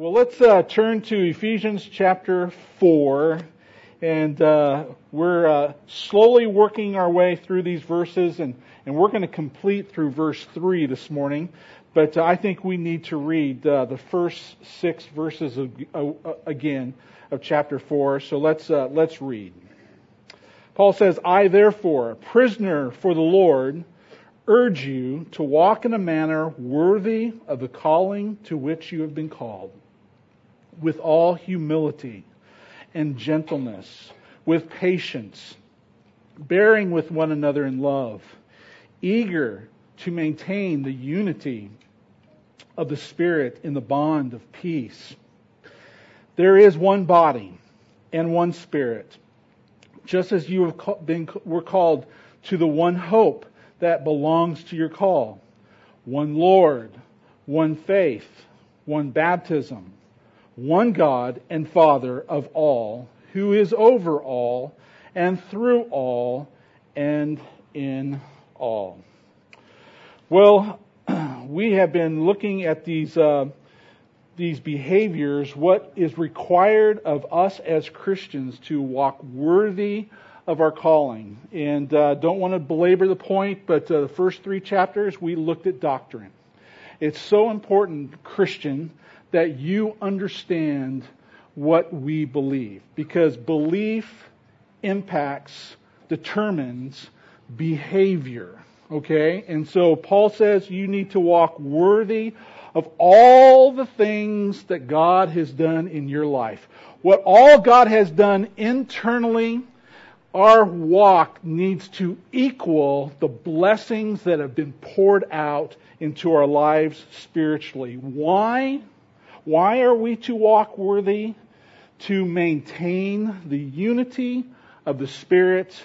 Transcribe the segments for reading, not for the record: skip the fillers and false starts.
Well, let's turn to Ephesians chapter 4, and we're slowly working our way through these verses, and we're going to complete through verse 3 this morning, but I think we need to read the first 6 verses again of chapter 4, so let's read. Paul says, "I therefore, prisoner for the Lord, urge you to walk in a manner worthy of the calling to which you have been called, with all humility and gentleness, with patience, bearing with one another in love, eager to maintain the unity of the Spirit in the bond of peace. There is one body and one Spirit, just as you have were called to the one hope that belongs to your call, one Lord, one faith, one baptism, one God and Father of all, who is over all, and through all, and in all." Well, we have been looking at these behaviors, what is required of us as Christians to walk worthy of our calling. And don't want to belabor the point, but the first 3 chapters, we looked at doctrine. It's so important, Christian, that you understand what we believe, because belief determines behavior. Okay? And so Paul says you need to walk worthy of all the things that God has done in your life. What all God has done internally, our walk needs to equal the blessings that have been poured out into our lives spiritually. Why? Why are we to walk worthy? To maintain the unity of the Spirit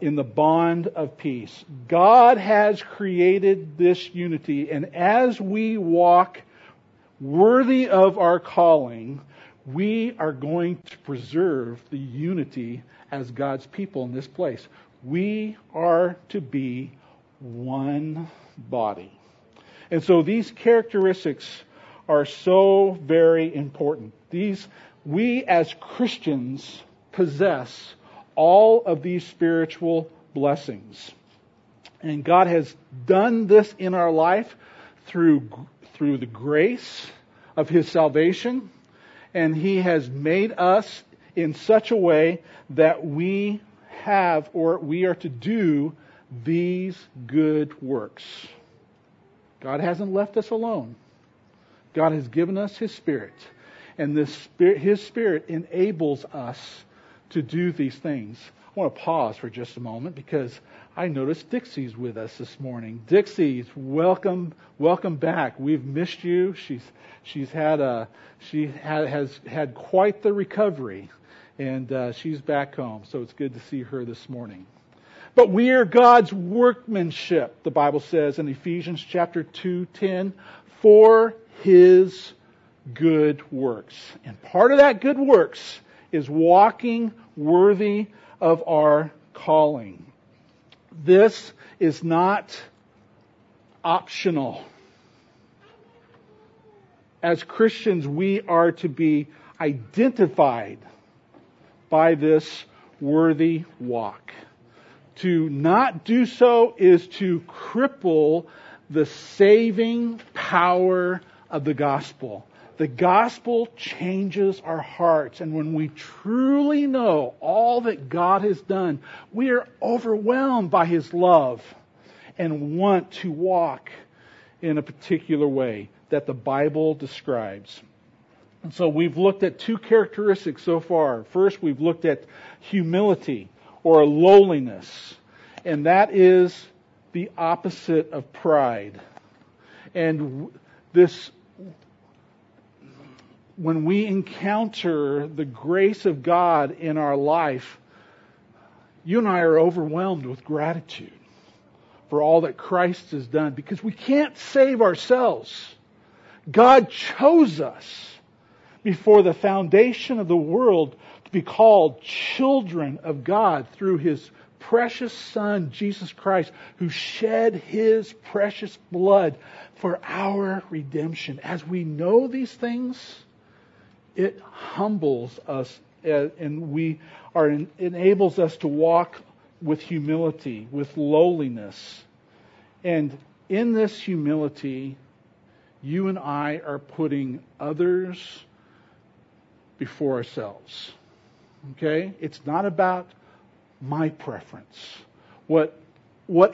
in the bond of peace. God has created this unity, and as we walk worthy of our calling, we are going to preserve the unity as God's people in this place. We are to be one body. And so these characteristics are so very important. We as Christians possess all of these spiritual blessings. And God has done this in our life through the grace of His salvation. And He has made us in such a way that we are to do these good works. God hasn't left us alone. God has given us His Spirit, and His Spirit enables us to do these things. I want to pause for just a moment because I noticed Dixie's with us this morning. Dixie, welcome back. We've missed you. She has had quite the recovery, and she's back home. So it's good to see her this morning. But we are God's workmanship, the Bible says in Ephesians chapter 2:10, for His good works. And part of that good works is walking worthy of our calling. This is not optional. As Christians, we are to be identified by this worthy walk. To not do so is to cripple the saving power of the gospel. The gospel changes our hearts, and when we truly know all that God has done, we are overwhelmed by His love and want to walk in a particular way that the Bible describes. And so we've looked at 2 characteristics so far. First, we've looked at humility or lowliness, and that is the opposite of pride. And this, when we encounter the grace of God in our life, you and I are overwhelmed with gratitude for all that Christ has done, because we can't save ourselves. God chose us before the foundation of the world to be called children of God through His precious Son, Jesus Christ, who shed His precious blood for our redemption. As we know these things, it humbles us and enables us to walk with humility, with lowliness. And in this humility, you and I are putting others before ourselves. Okay? It's not about my preference, what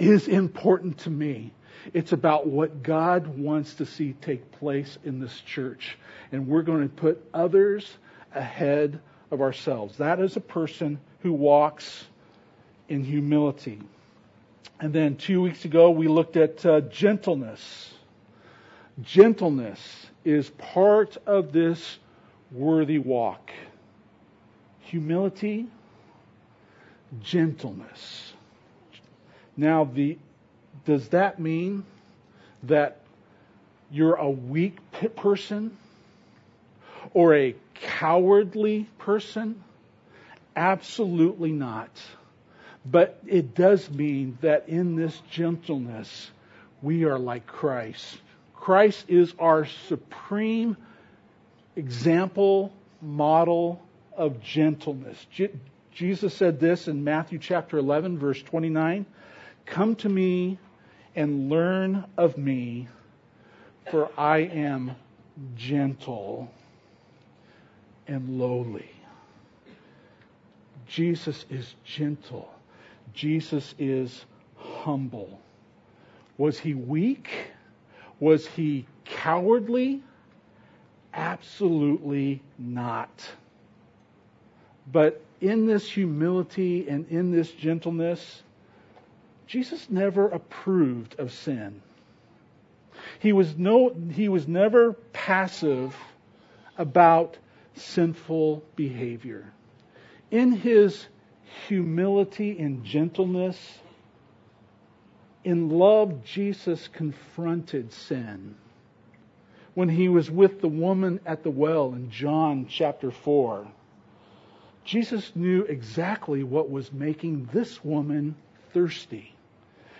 is important to me. It's about what God wants to see take place in this church. And we're going to put others ahead of ourselves. That is a person who walks in humility. And then 2 weeks ago, we looked at gentleness. Gentleness is part of this worthy walk. Humility, gentleness. Now, does that mean that you're a weak person or a cowardly person? Absolutely not. But it does mean that in this gentleness, we are like Christ. Christ is our supreme example, model of gentleness. Jesus said this in Matthew chapter 11, verse 29. Come to me and learn of me, for I am gentle and lowly. Jesus is gentle. Jesus is humble. Was he weak? Was he cowardly? Absolutely not. But in this humility and in this gentleness, Jesus never approved of sin. He was never passive about sinful behavior. In his humility and gentleness, in love, Jesus confronted sin. When he was with the woman at the well in John chapter 4, Jesus knew exactly what was making this woman thirsty.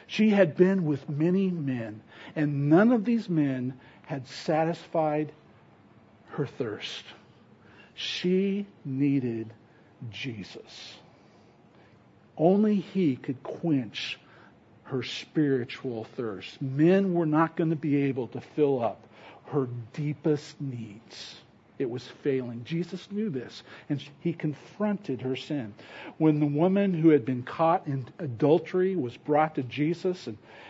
She had been with many men, and none of these men had satisfied her thirst. She needed Jesus. Only He could quench her spiritual thirst. Men were not going to be able to fill up her deepest needs. It was failing. Jesus knew this, and He confronted her sin. When the woman who had been caught in adultery was brought to Jesus,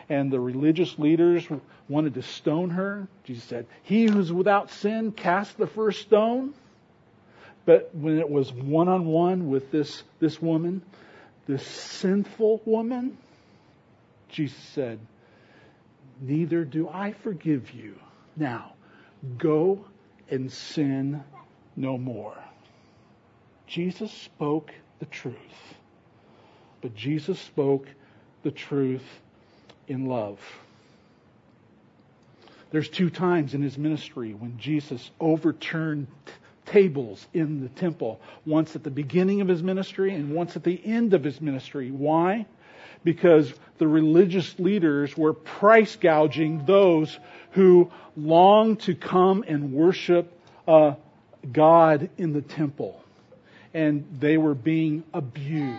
and the religious leaders wanted to stone her, Jesus said, He who is without sin, cast the first stone. But when it was one-on-one with this woman, this sinful woman, Jesus said, neither do I forgive you. Now, go and sin no more. Jesus spoke the truth. But Jesus spoke the truth in love. There's two times in His ministry when Jesus overturned tables in the temple. Once at the beginning of His ministry and once at the end of His ministry. Why? Because the religious leaders were price gouging those who longed to come and worship God in the temple. And they were being abused.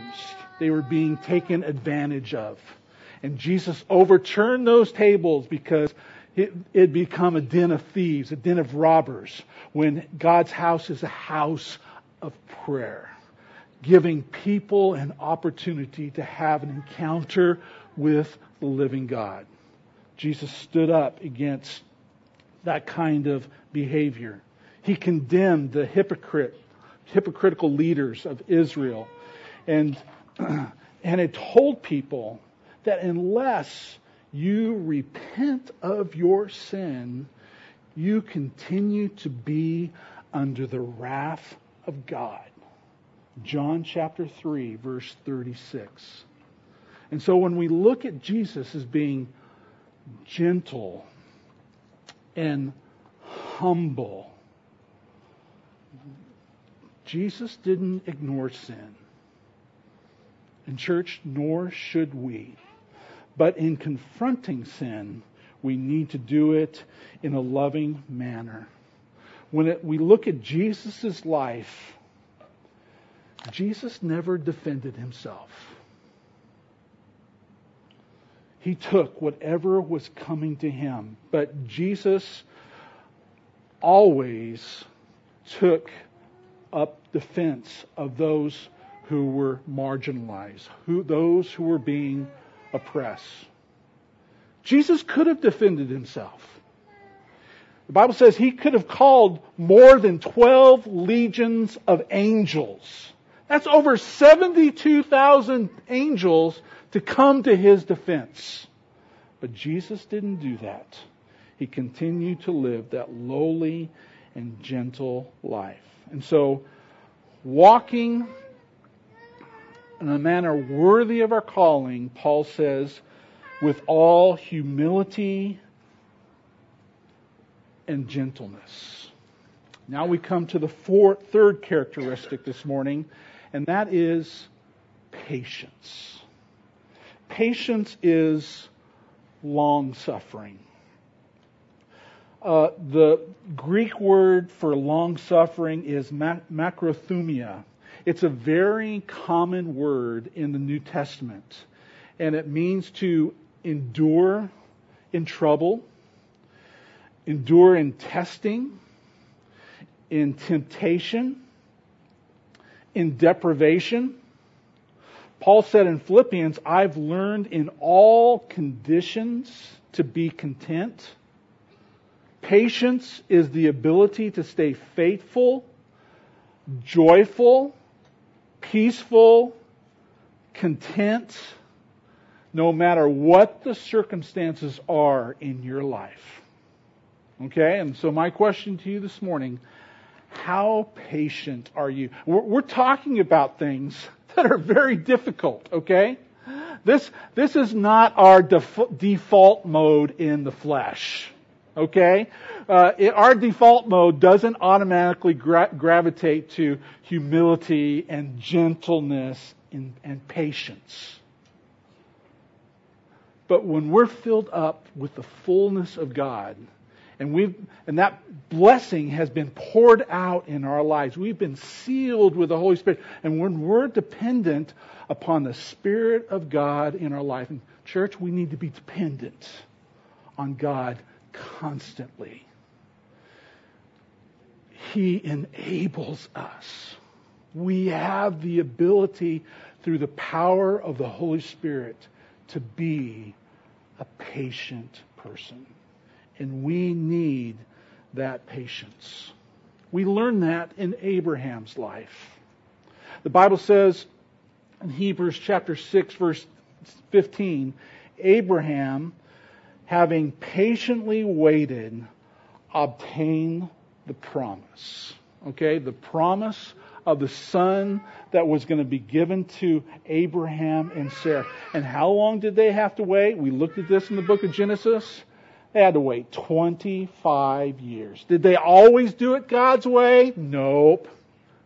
They were being taken advantage of. And Jesus overturned those tables because it become a den of thieves, a den of robbers, when God's house is a house of prayer, giving people an opportunity to have an encounter with the living God. Jesus stood up against that kind of behavior. He condemned the hypocritical leaders of Israel, and it told people that unless you repent of your sin, you continue to be under the wrath of God. John chapter 3, verse 36. And so when we look at Jesus as being gentle and humble, Jesus didn't ignore sin. And church, nor should we. But in confronting sin, we need to do it in a loving manner. When we look at Jesus' life, Jesus never defended himself. He took whatever was coming to him. But Jesus always took up defense of those who were marginalized, those who were being oppressed. Jesus could have defended himself. The Bible says he could have called more than 12 legions of angels. That's over 72,000 angels to come to his defense. But Jesus didn't do that. He continued to live that lowly and gentle life. And so, walking in a manner worthy of our calling, Paul says, with all humility and gentleness. Now we come to the third characteristic this morning, and that is patience. Patience is long-suffering. The Greek word for long-suffering is macrothumia. It's a very common word in the New Testament, and it means to endure in trouble, endure in testing, in temptation, in deprivation. Paul said in Philippians, I've learned in all conditions to be content. Patience is the ability to stay faithful, joyful, peaceful, content, no matter what the circumstances are in your life. Okay, and so my question to you this morning, how patient are you? We're talking about things that are very difficult, okay? This is not our default mode in the flesh, okay? Our default mode doesn't automatically gravitate to humility and gentleness and patience. But when we're filled up with the fullness of God, and that blessing has been poured out in our lives. We've been sealed with the Holy Spirit. And when we're dependent upon the Spirit of God in our life, and church, we need to be dependent on God constantly. He enables us. We have the ability through the power of the Holy Spirit to be a patient person. And we need that patience. We learn that in Abraham's life. The Bible says in Hebrews chapter 6, verse 15, Abraham, having patiently waited, obtained the promise. Okay, the promise of the son that was going to be given to Abraham and Sarah. And how long did they have to wait? We looked at this in the book of Genesis. They had to wait 25 years. Did they always do it God's way? Nope.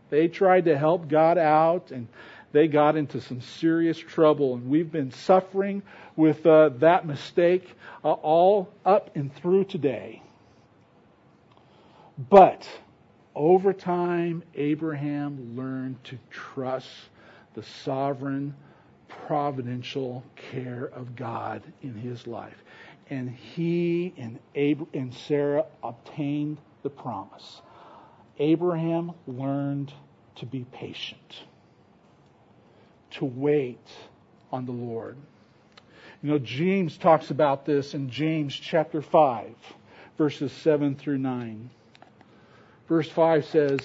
They tried to help God out, and they got into some serious trouble. And we've been suffering with that mistake all up and through today. But over time, Abraham learned to trust the sovereign, providential care of God in his life. And he and Sarah obtained the promise. Abraham learned to be patient, to wait on the Lord. You know, James talks about this in James chapter 5, verses 7 through 9. Verse 5 says,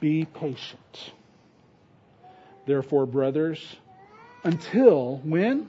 be patient, therefore, brothers, until when?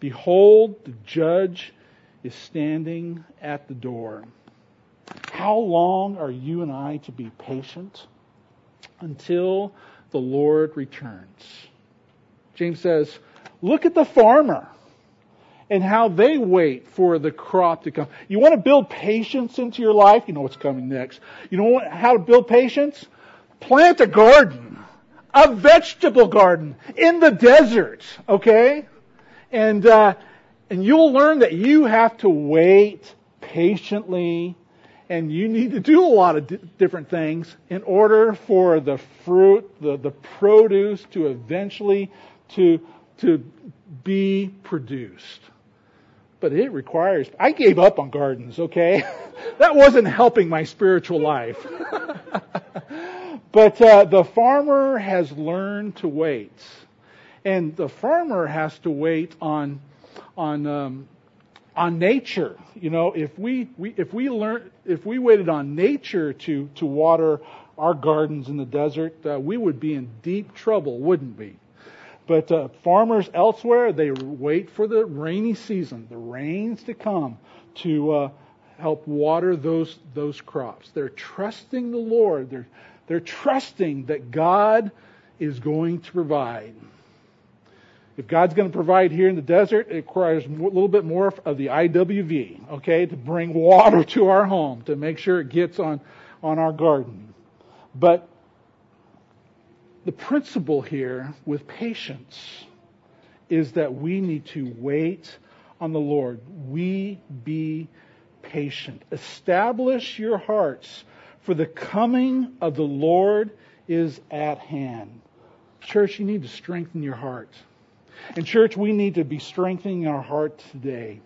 Behold, the judge is standing at the door. How long are you and I to be patient? Until the Lord returns. James says, look at the farmer and how they wait for the crop to come. You want to build patience into your life? You know what's coming next. You know how to build patience? Plant a garden, a vegetable garden in the desert, okay? And you'll learn that you have to wait patiently, and you need to do a lot of different things in order for the fruit, the produce to eventually to be produced. But it requires... I gave up on gardens, okay? That wasn't helping my spiritual life. But the farmer has learned to wait. And the farmer has to wait on nature. You know, if we waited on nature to water our gardens in the desert, we would be in deep trouble, wouldn't we? But farmers elsewhere, they wait for the rainy season, the rains to come, to help water those crops. They're trusting the Lord. They're trusting that God is going to provide. If God's going to provide here in the desert, it requires a little bit more of the IWV, okay, to bring water to our home, to make sure it gets on our garden. But the principle here with patience is that we need to wait on the Lord. We be patient. Establish your hearts, for the coming of the Lord is at hand. Church, you need to strengthen your heart. And church, we need to be strengthening our heart today.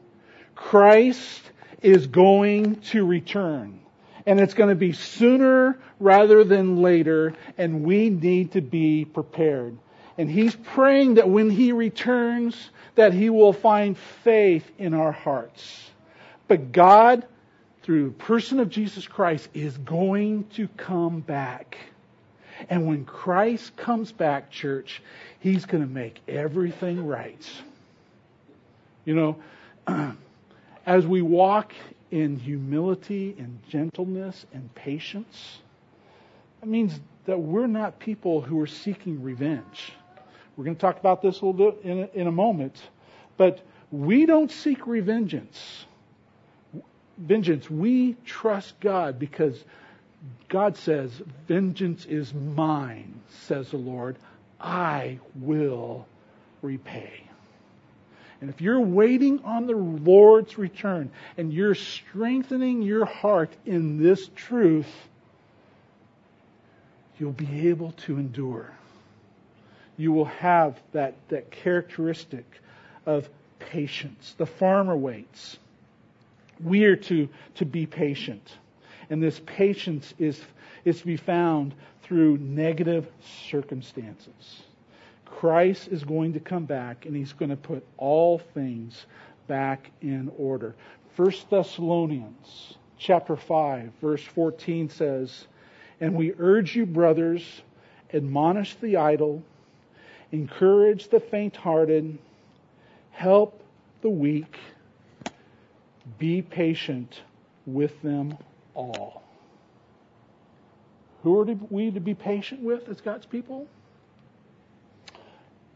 Christ is going to return. And it's going to be sooner rather than later. And we need to be prepared. And He's praying that when He returns, that He will find faith in our hearts. But God, through the person of Jesus Christ, is going to come back. And when Christ comes back, church, He's going to make everything right. You know, as we walk in humility and gentleness and patience, that means that we're not people who are seeking revenge. We're going to talk about this a little bit in a moment. But we don't seek revengeance. We trust God, because God says, vengeance is mine, says the Lord. I will repay. And if you're waiting on the Lord's return and you're strengthening your heart in this truth, you'll be able to endure. You will have that characteristic of patience. The farmer waits. We are to be patient. And this patience is to be found through negative circumstances. Christ is going to come back, and He's going to put all things back in order. 1 Thessalonians chapter 5, verse 14 says, "And we urge you, brothers, admonish the idle, encourage the faint-hearted, help the weak, be patient with them all." Who are we to be patient with as God's people?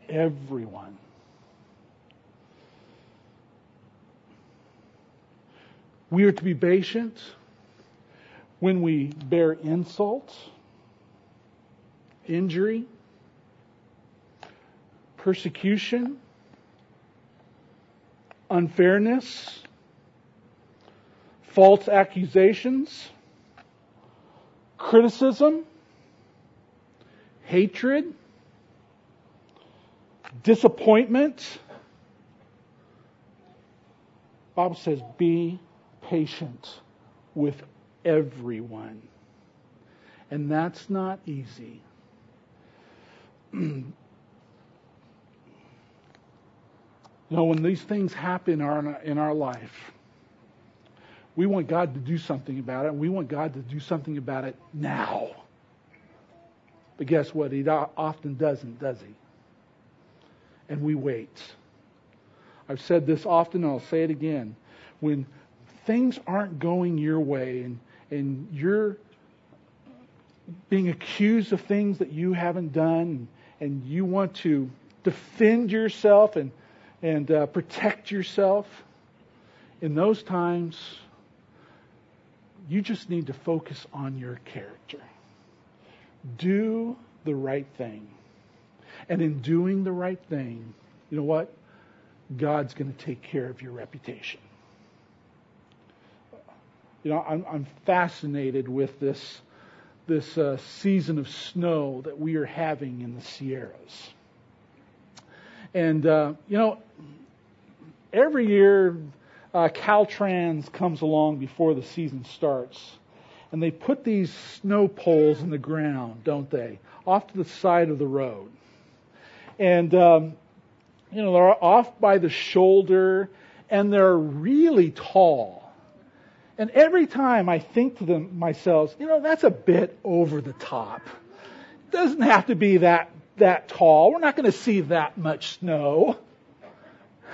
Everyone. We are to be patient when we bear insult, injury, persecution, unfairness, false accusations, criticism, hatred, disappointment. The Bible says, be patient with everyone. And that's not easy. You know, when these things happen in our life, we want God to do something about it. We want God to do something about it now. But guess what? He often doesn't, does he? And we wait. I've said this often, and I'll say it again. When things aren't going your way and you're being accused of things that you haven't done and you want to defend yourself and protect yourself, in those times, you just need to focus on your character. Do the right thing. And in doing the right thing, you know what? God's going to take care of your reputation. You know, I'm fascinated with this season of snow that we are having in the Sierras. And, you know, every year Caltrans comes along before the season starts. And they put these snow poles in the ground, don't they? Off to the side of the road. And, you know, they're off by the shoulder and they're really tall. And every time I think to myself, you know, that's a bit over the top. It doesn't have to be that tall. We're not going to see that much snow.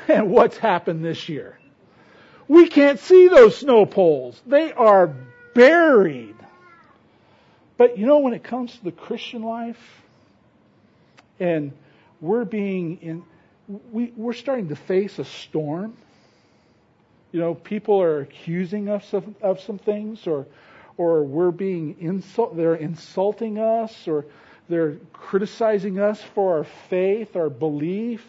And what's happened this year? We can't see those snow poles. They are buried. But you know, when it comes to the Christian life, and we're starting to face a storm. You know, people are accusing us of some things, or we're being they're insulting us, or they're criticizing us for our faith, our belief,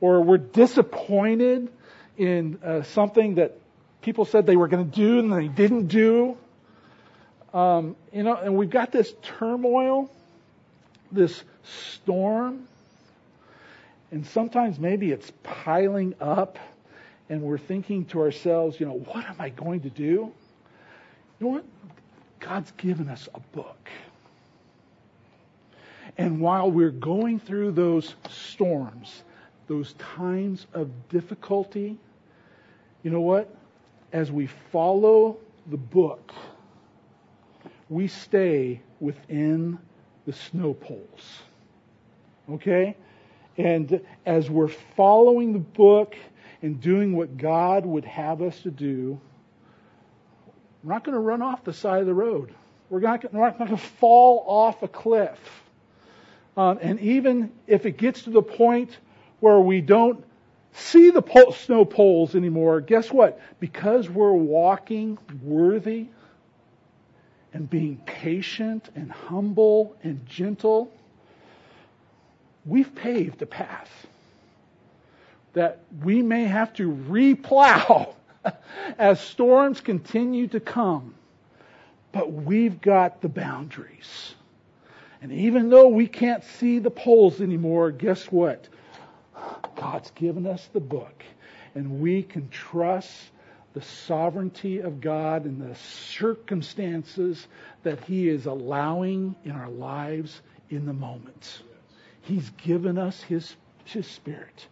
or we're disappointed in something that people said they were going to do and they didn't do. You know, and we've got this turmoil, this storm, and sometimes maybe it's piling up. And we're thinking to ourselves, you know, what am I going to do? You know what? God's given us a book. And while we're going through those storms, those times of difficulty, you know what? As we follow the book, we stay within the snow poles. Okay? And as we're following the book, and doing what God would have us to do, we're not going to run off the side of the road. We're not going to fall off a cliff. And even if it gets to the point where we don't see the snow poles anymore, guess what? Because we're walking worthy and being patient and humble and gentle, we've paved a path that we may have to replow as storms continue to come. But we've got the boundaries. And even though we can't see the poles anymore, guess what? God's given us the book. And we can trust the sovereignty of God and the circumstances that He is allowing in our lives in the moment. He's given us His Spirit.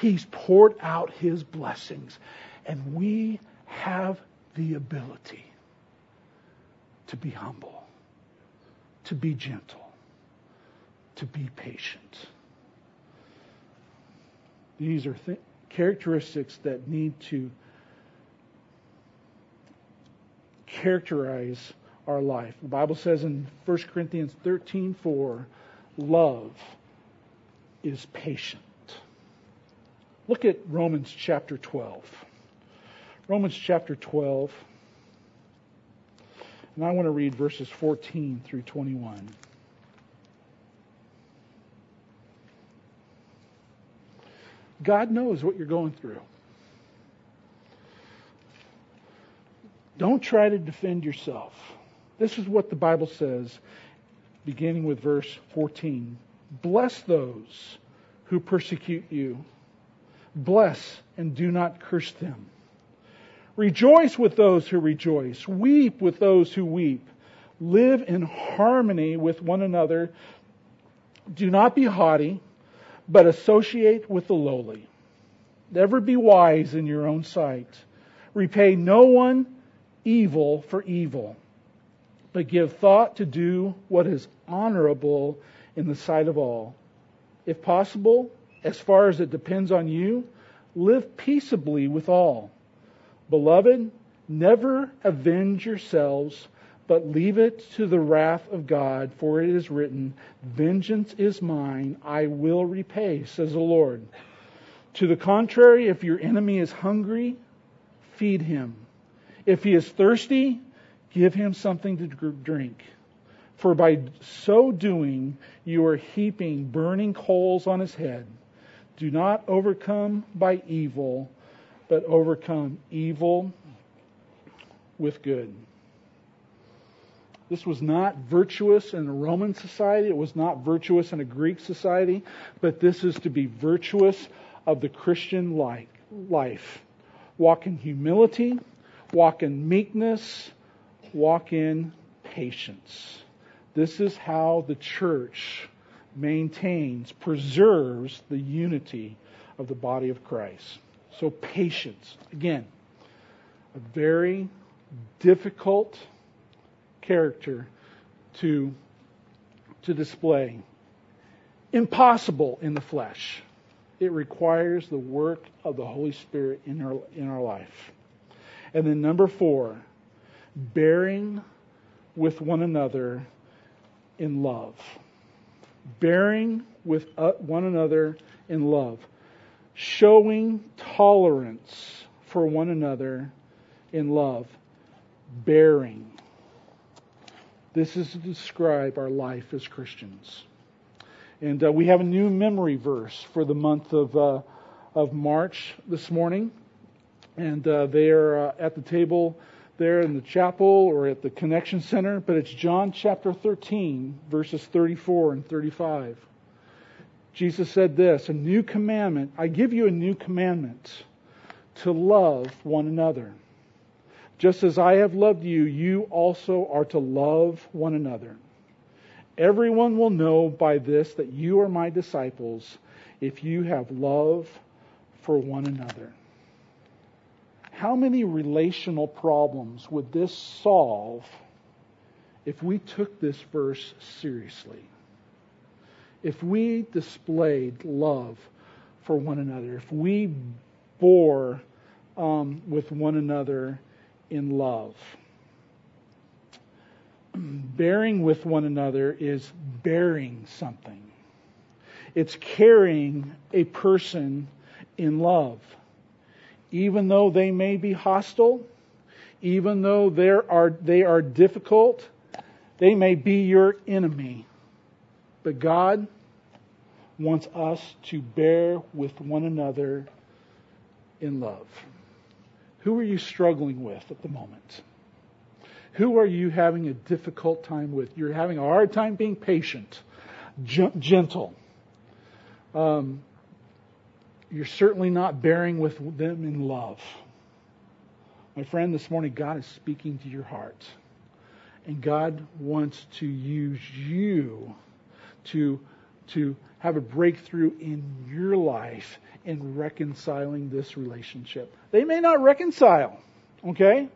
He's poured out His blessings. And we have the ability to be humble, to be gentle, to be patient. These are characteristics that need to characterize our life. The Bible says in 1 Corinthians 13:4, love is patient. Look at Romans chapter 12. Romans chapter 12. And I want to read verses 14 through 21. God knows what you're going through. Don't try to defend yourself. This is what the Bible says, beginning with verse 14. Bless those who persecute you. Bless and do not curse them. Rejoice with those who rejoice. Weep with those who weep. Live in harmony with one another. Do not be haughty, but associate with the lowly. Never be wise in your own sight. Repay no one evil for evil, but give thought to do what is honorable in the sight of all. If possible, as far as it depends on you, live peaceably with all. Beloved, never avenge yourselves, but leave it to the wrath of God, for it is written, "Vengeance is mine, I will repay," says the Lord. To the contrary, if your enemy is hungry, feed him. If he is thirsty, give him something to drink. For by so doing, you are heaping burning coals on his head. Do not overcome by evil, but overcome evil with good. This was not virtuous in a Roman society. It was not virtuous in a Greek society. But this is to be virtuous of the Christian life. Walk in humility. Walk in meekness. Walk in patience. This is how the church maintains, preserves the unity of the body of Christ. So patience, again, a very difficult character to display. Impossible in the flesh. It requires the work of the Holy Spirit in our life. And then number 4, bearing with one another in love. Bearing with one another in love. Showing tolerance for one another in love. Bearing. This is to describe our life as Christians. And we have a new memory verse for the month of March this morning. And they are at the table there in the chapel or at the Connection Center, but it's John chapter 13, verses 34 and 35. Jesus said this, "A new commandment, I give you a new commandment, to love one another. Just as I have loved you, you also are to love one another. Everyone will know by this that you are my disciples, if you have love for one another." How many relational problems would this solve if we took this verse seriously? If we displayed love for one another, if we bore with one another in love. Bearing with one another is bearing something. It's carrying a person in love. Even though they may be hostile, even though they are difficult, they may be your enemy. But God wants us to bear with one another in love. Who are you struggling with at the moment? Who are you having a difficult time with? You're having a hard time being patient, gentle. You're certainly not bearing with them in love. My friend, this morning God is speaking to your heart. And God wants to use you to have a breakthrough in your life in reconciling this relationship. They may not reconcile, okay?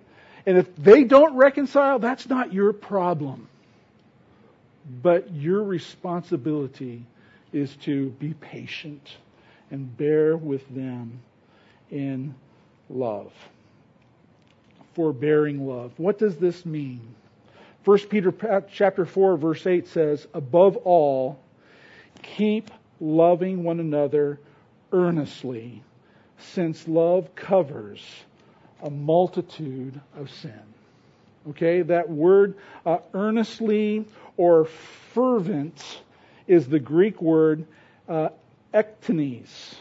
And if they don't reconcile, that's not your problem. But your responsibility is to be patient and bear with them in love. Forbearing love. What does this mean? 1 Peter chapter 4, verse 8 says, "Above all, keep loving one another earnestly, since love covers a multitude of sin." Okay, that word earnestly or fervent is the Greek word ektenes.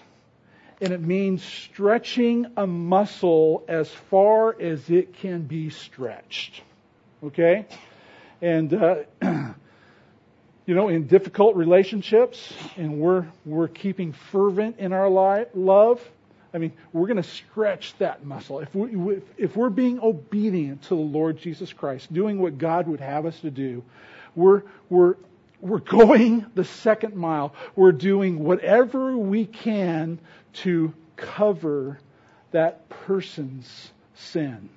And it means stretching a muscle as far as it can be stretched. Okay? And, in difficult relationships, and we're keeping fervent in our love, we're going to stretch that muscle. If we're being obedient to the Lord Jesus Christ, doing what God would have us to do, we're going the second mile. We're doing whatever we can to cover that person's sin.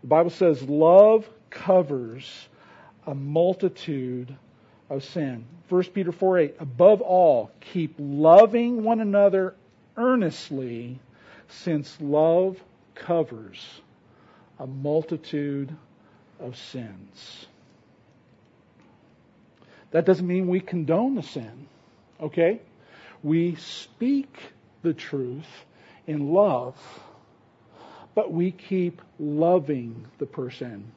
The Bible says love covers a multitude of sin. 1 Peter 4:8, above all, keep loving one another earnestly, since love covers a multitude of sins. That doesn't mean we condone the sin, okay? We speak the truth in love, but we keep loving the person,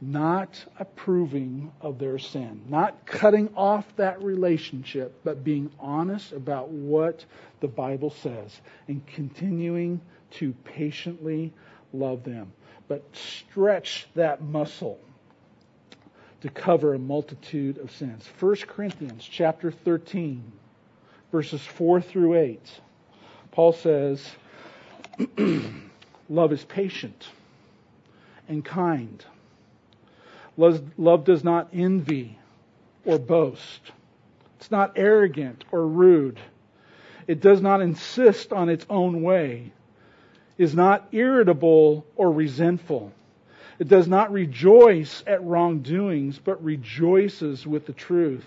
not approving of their sin, not cutting off that relationship, but being honest about what the Bible says and continuing to patiently love them. But stretch that muscle to cover a multitude of sins. 1 Corinthians chapter 13, verses 4 through 8. Paul says, love is patient and kind. Love does not envy or boast. It's not arrogant or rude. It does not insist on its own way. Is not irritable or resentful. It does not rejoice at wrongdoings, but rejoices with the truth.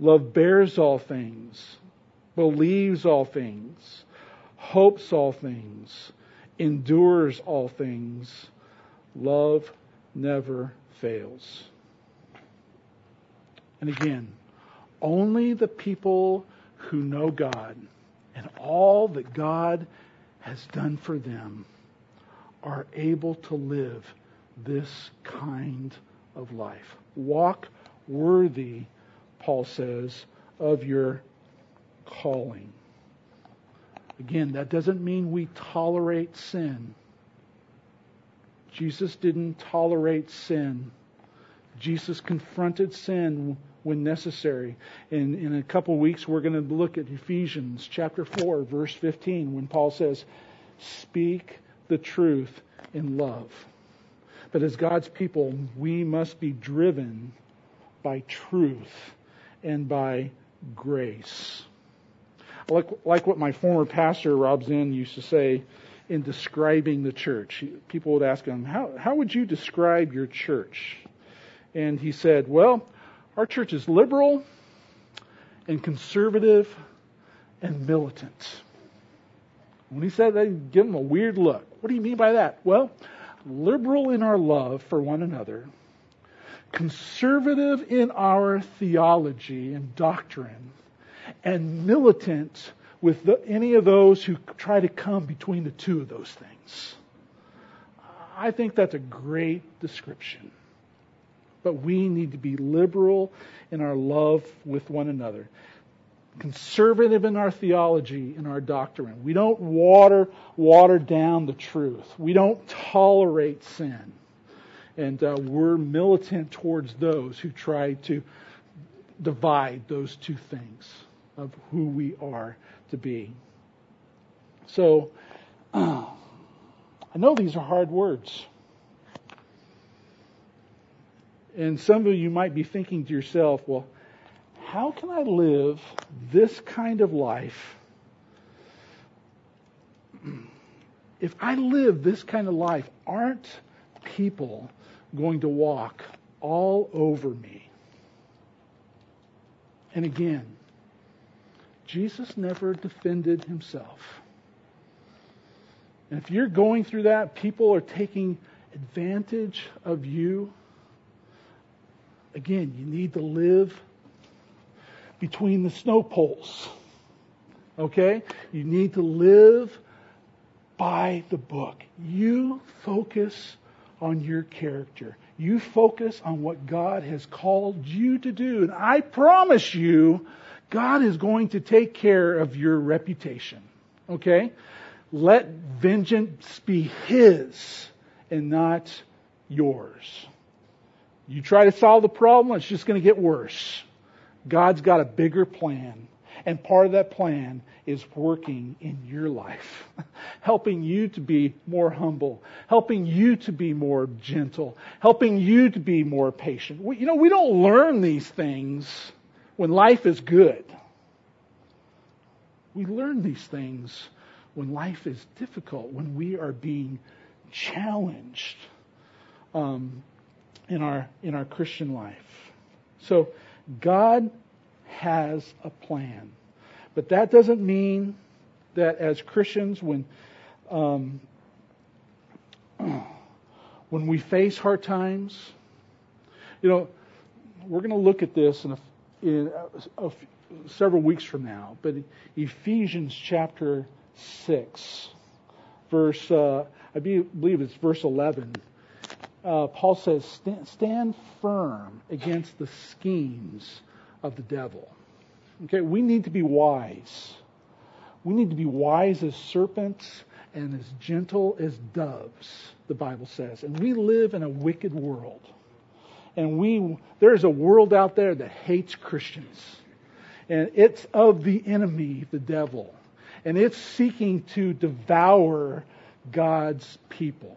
Love bears all things, believes all things, hopes all things, endures all things. Love never fails. And again, only the people who know God and all that God has done for them are able to live this kind of life. Walk worthy, Paul says, of your calling. Again, that doesn't mean we tolerate sin. Jesus didn't tolerate sin. Jesus confronted sin when necessary. In a couple weeks, we're going to look at Ephesians chapter 4, verse 15, when Paul says, speak the truth in love. But as God's people, we must be driven by truth and by grace. I like what my former pastor, Rob Zinn, used to say in describing the church. People would ask him, how would you describe your church? And he said, well, our church is liberal and conservative and militant. When he said that, he gave him a weird look. What do you mean by that? Well, liberal in our love for one another, conservative in our theology and doctrine, and militant with any of those who try to come between the two of those things. I think that's a great description. But we need to be liberal in our love with one another, conservative in our theology, in our doctrine. We don't water down the truth. We don't tolerate sin. And we're militant towards those who try to divide those two things of who we are to be. So, I know these are hard words. And some of you might be thinking to yourself, well, how can I live this kind of life? If I live this kind of life, aren't people going to walk all over me? And again, Jesus never defended himself. And if you're going through that, people are taking advantage of you. Again, you need to live between the snow poles. Okay? You need to live by the book. You focus on your character. You focus on what God has called you to do. And I promise you, God is going to take care of your reputation. Okay? Let vengeance be His and not yours. You try to solve the problem, it's just going to get worse. God's got a bigger plan. And part of that plan is working in your life. Helping you to be more humble. Helping you to be more gentle. Helping you to be more patient. We don't learn these things when life is good. We learn these things when life is difficult, when we are being challenged in our Christian life. So God has a plan. But that doesn't mean that as Christians, when we face hard times, we're going to look at this in several weeks from now. But Ephesians chapter 6, verse I believe it's verse 11. Paul says, "Stand firm against the schemes of the devil." Okay, we need to be wise. We need to be wise as serpents and as gentle as doves, the Bible says. And we live in a wicked world. And there's a world out there that hates Christians. And it's of the enemy, the devil. And it's seeking to devour God's people.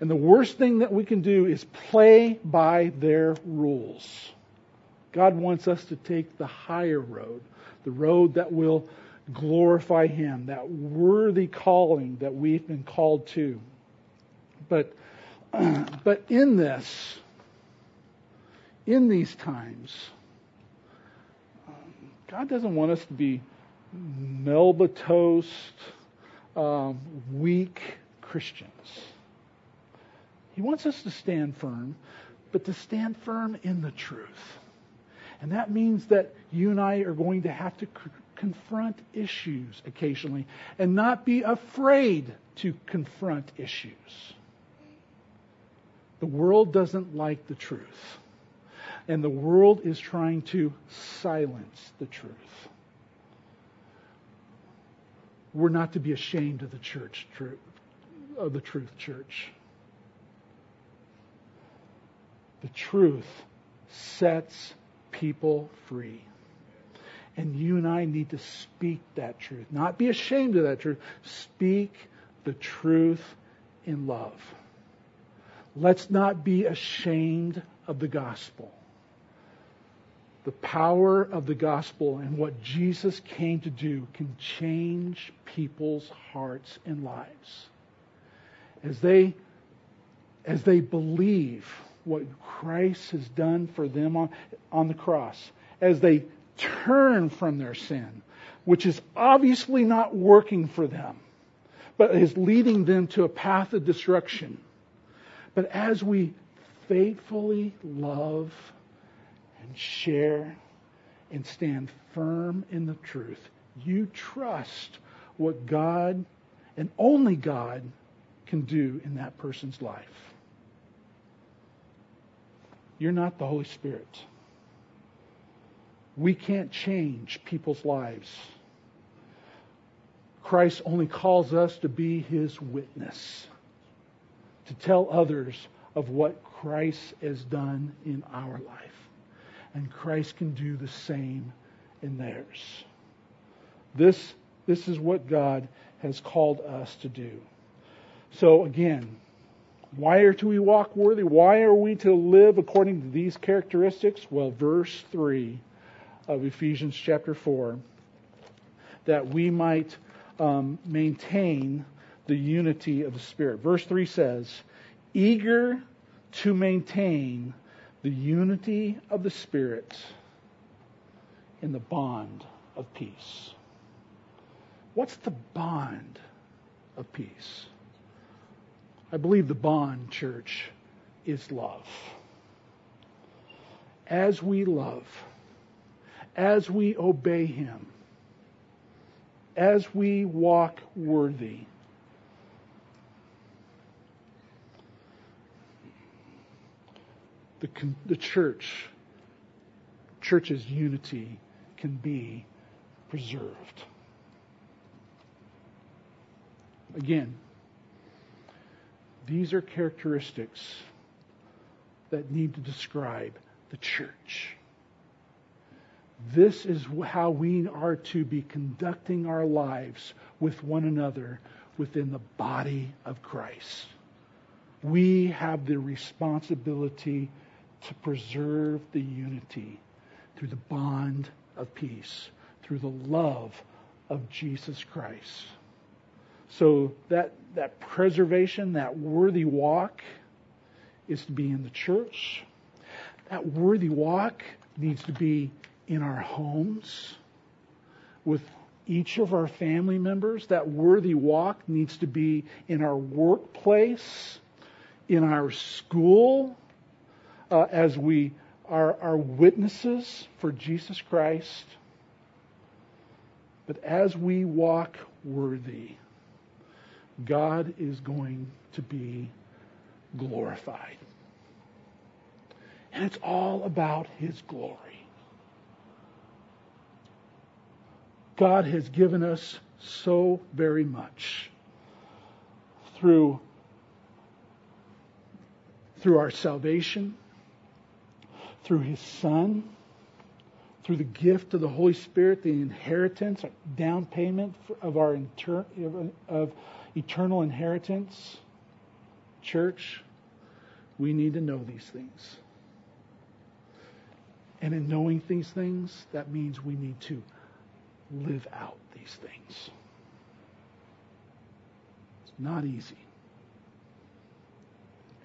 And the worst thing that we can do is play by their rules. God wants us to take the higher road, the road that will glorify Him, that worthy calling that we've been called to. But in these times, God doesn't want us to be Melba toast, weak Christians. He wants us to stand firm, but to stand firm in the truth. And that means that you and I are going to have to confront issues occasionally and not be afraid to confront issues. The world doesn't like the truth. And the world is trying to silence the truth. We're not to be ashamed of the church, of the truth church. The truth sets people free. And you and I need to speak that truth. Not be ashamed of that truth. Speak the truth in love. Let's not be ashamed of the gospel. The power of the gospel and what Jesus came to do can change people's hearts and lives. As they believe what Christ has done for them on the cross, as they turn from their sin, which is obviously not working for them, but is leading them to a path of destruction. But as we faithfully love and share and stand firm in the truth, you trust what God and only God can do in that person's life. You're not the Holy Spirit. We can't change people's lives. Christ only calls us to be His witness, to tell others of what Christ has done in our life. And Christ can do the same in theirs. This is what God has called us to do. So again, why are we to walk worthy? Why are we to live according to these characteristics? Well, verse 3 of Ephesians chapter 4, that we might maintain the unity of the Spirit. Verse 3 says, "Eager to maintain the unity of the Spirit in the bond of peace." What's the bond of peace? I believe the bond, church, is love. As we love, as we obey Him, as we walk worthy, the church's unity can be preserved. Again, these are characteristics that need to describe the church. This is how we are to be conducting our lives with one another within the body of Christ. We have the responsibility to preserve the unity through the bond of peace, through the love of Jesus Christ. So that preservation, that worthy walk is to be in the church. That worthy walk needs to be in our homes with each of our family members. That worthy walk needs to be in our workplace, in our school, as we are witnesses for Jesus Christ. But as we walk worthy, God is going to be glorified. And it's all about His glory. God has given us so very much through our salvation, through His Son, through the gift of the Holy Spirit, the inheritance, down payment of our eternal inheritance. Church, we need to know these things. And in knowing these things, that means we need to live out these things. It's not easy.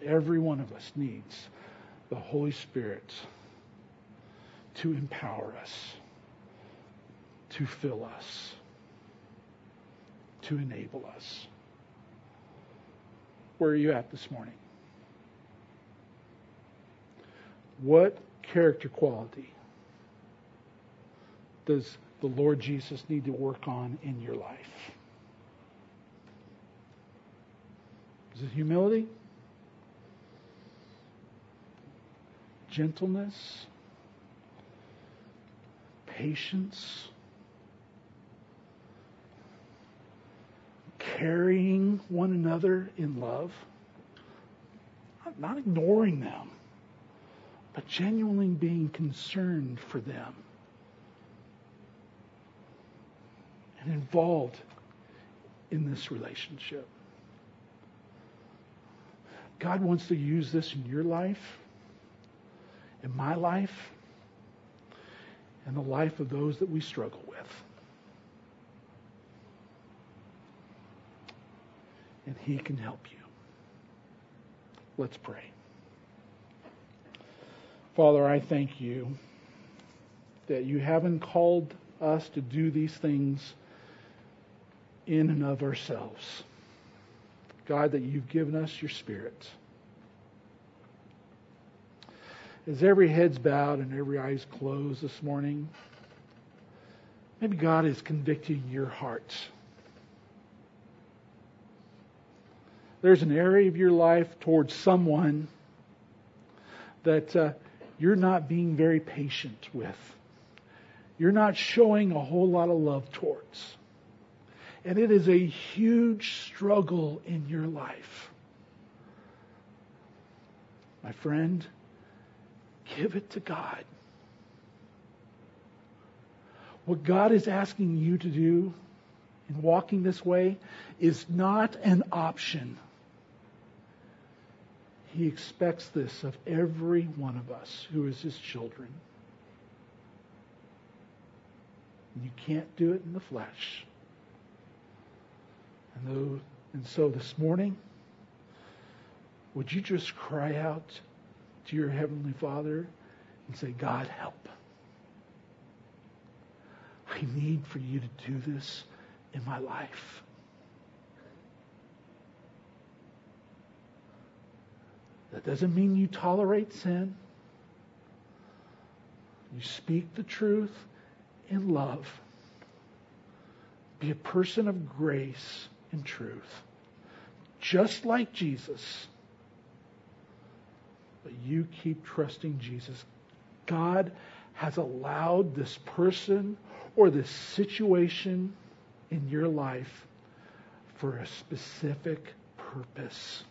Every one of us needs the Holy Spirit to empower us, to fill us, to enable us. Where are you at this morning? What character quality does the Lord Jesus need to work on in your life? Is it humility? Gentleness? Patience? Carrying one another in love? Not ignoring them, but genuinely being concerned for them and involved in this relationship. God wants to use this in your life, in my life, and the life of those that we struggle with. And He can help you. Let's pray. Father, I thank You that You haven't called us to do these things in and of ourselves. God, that You've given us Your Spirit. As every head's bowed and every eye's closed this morning, maybe God is convicting your heart. There's an area of your life towards someone that you're not being very patient with. You're not showing a whole lot of love towards. And it is a huge struggle in your life. My friend, give it to God. What God is asking you to do in walking this way is not an option. He expects this of every one of us who is His children. You can't do it in the flesh. And so this morning, would you just cry out to your Heavenly Father and say, God, help. I need for You to do this in my life. That doesn't mean you tolerate sin. You speak the truth in love. Be a person of grace and truth, just like Jesus. But you keep trusting Jesus. God has allowed this person or this situation in your life for a specific purpose.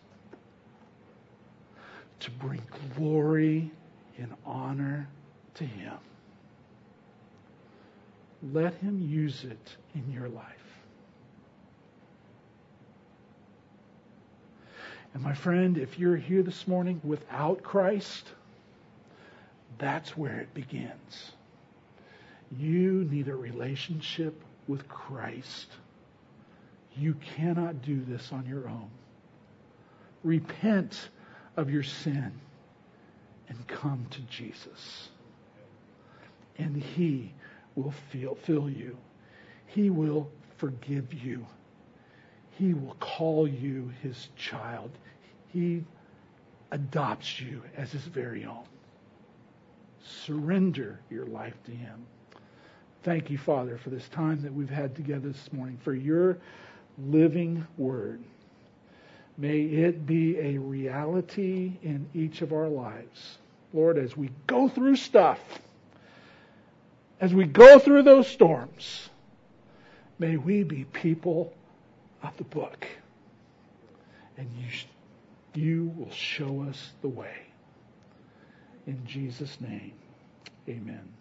To bring glory and honor to Him. Let Him use it in your life. And my friend, if you're here this morning without Christ, that's where it begins. You need a relationship with Christ. You cannot do this on your own. Repent of your sin and come to Jesus. And He will fill you. He will forgive you. He will call you His child. He adopts you as His very own. Surrender your life to Him. Thank you, Father, for this time that we've had together this morning, for your living word. May it be a reality in each of our lives. Lord, as we go through stuff, as we go through those storms, may we be people of the book. And you will show us the way. In Jesus' name, amen.